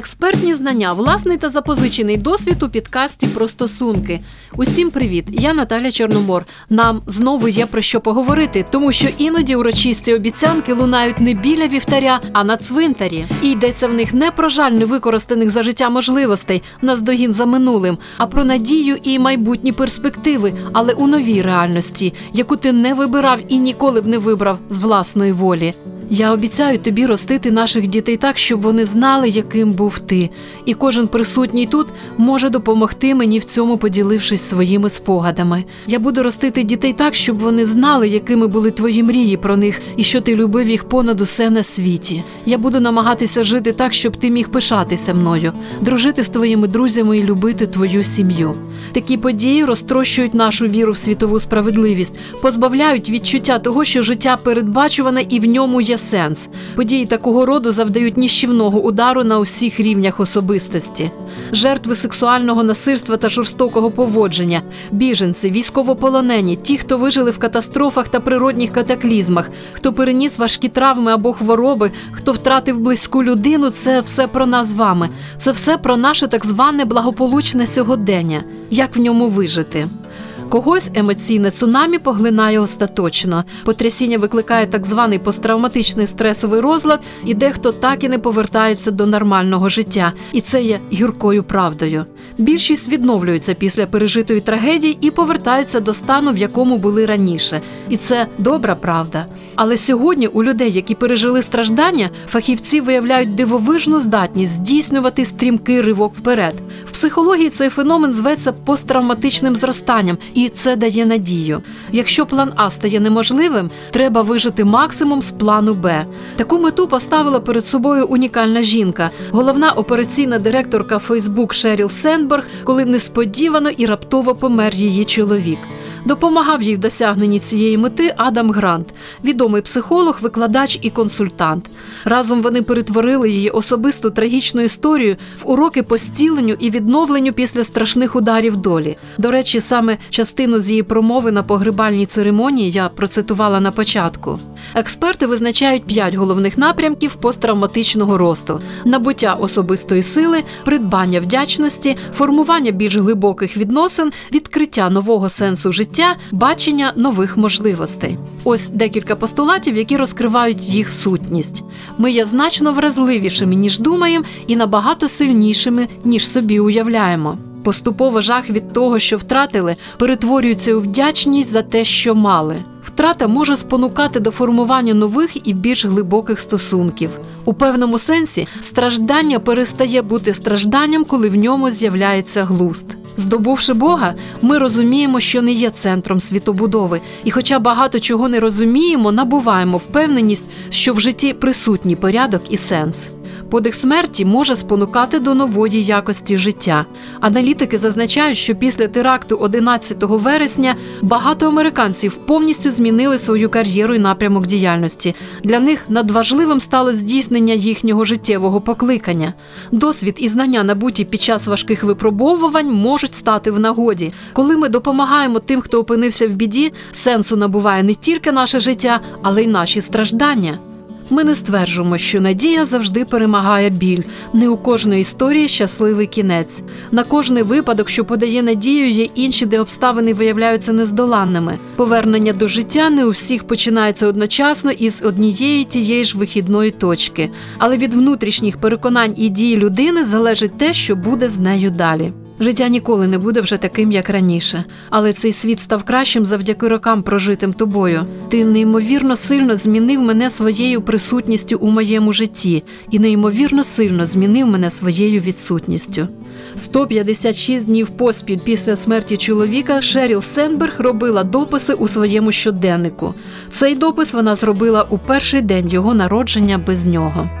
Експертні знання, власний та запозичений досвід у підкасті про стосунки. Усім привіт! Я Наталя Чорномор. Нам знову є про що поговорити, тому що іноді урочисті обіцянки лунають не біля вівтаря, а на цвинтарі. І йдеться в них не про жаль невикористаних за життя можливостей, наздогін за минулим, а про надію і майбутні перспективи, але у новій реальності, яку ти не вибирав і ніколи б не вибрав з власної волі. Я обіцяю тобі ростити наших дітей так, щоб вони знали, яким був ти. І кожен присутній тут може допомогти мені в цьому, поділившись своїми спогадами. Я буду ростити дітей так, щоб вони знали, якими були твої мрії про них і що ти любив їх понад усе на світі. Я буду намагатися жити так, щоб ти міг пишатися мною, дружити з твоїми друзями і любити твою сім'ю. Такі події розтрощують нашу віру в світову справедливість, позбавляють відчуття того, що життя передбачуване і в ньому є сенс. Події такого роду завдають нищівного удару на усіх рівнях особистості. Жертви сексуального насильства та жорстокого поводження, біженці, військовополонені, ті, хто вижили в катастрофах та природних катаклізмах, хто переніс важкі травми або хвороби, хто втратив близьку людину – це все про нас з вами. Це все про наше так зване благополучне сьогодення. Як в ньому вижити? Когось емоційне цунамі поглинає остаточно. Потрясіння викликає так званий посттравматичний стресовий розлад, і дехто так і не повертається до нормального життя. І це є гіркою правдою. Більшість відновлюється після пережитої трагедії і повертаються до стану, в якому були раніше. І це добра правда. Але сьогодні у людей, які пережили страждання, фахівці виявляють дивовижну здатність здійснювати стрімкий ривок вперед. В психології цей феномен зветься посттравматичним зростанням. І це дає надію. Якщо план А стає неможливим, треба вижити максимум з плану Б. Таку мету поставила перед собою унікальна жінка, головна операційна директорка Facebook Шеріл Сенберг, коли несподівано і раптово помер її чоловік. Допомагав їй в досягненні цієї мети Адам Грант, відомий психолог, викладач і консультант. Разом вони перетворили її особисту трагічну історію в уроки по зціленню і відновленню після страшних ударів долі. До речі, саме частину з її промови на погребальній церемонії я процитувала на початку. Експерти визначають 5 головних напрямків посттравматичного росту: набуття особистої сили, придбання вдячності, формування більш глибоких відносин, відкриття нового сенсу життя, бачення нових можливостей. Ось декілька постулатів, які розкривають їх сутність. Ми є значно вразливішими, ніж думаємо, і набагато сильнішими, ніж собі уявляємо. Поступово жах від того, що втратили, перетворюється у вдячність за те, що мали. Втрата може спонукати до формування нових і більш глибоких стосунків. У певному сенсі страждання перестає бути стражданням, коли в ньому з'являється глузд. Здобувши Бога, ми розуміємо, що не є центром світобудови. І хоча багато чого не розуміємо, набуваємо впевненість, що в житті присутній порядок і сенс. Подих смерті може спонукати до нової якості життя. Аналітики зазначають, що після теракту 11 вересня багато американців повністю змінили свою кар'єру і напрямок діяльності. Для них надважливим стало здійснення їхнього життєвого покликання. Досвід і знання, набуті під час важких випробовувань, можуть стати в нагоді. Коли ми допомагаємо тим, хто опинився в біді, сенсу набуває не тільки наше життя, але й наші страждання. Ми не стверджуємо, що надія завжди перемагає біль. Не у кожної історії щасливий кінець. На кожний випадок, що подає надію, є інші, де обставини виявляються нездоланними. Повернення до життя не у всіх починається одночасно із однієї тієї ж вихідної точки. Але від внутрішніх переконань і дій людини залежить те, що буде з нею далі. Життя ніколи не буде вже таким, як раніше. Але цей світ став кращим завдяки рокам, прожитим тобою. Ти неймовірно сильно змінив мене своєю присутністю у моєму житті. І неймовірно сильно змінив мене своєю відсутністю. 156 днів поспіль після смерті чоловіка Шеріл Сенберг робила дописи у своєму щоденнику. Цей допис вона зробила у перший день його народження без нього.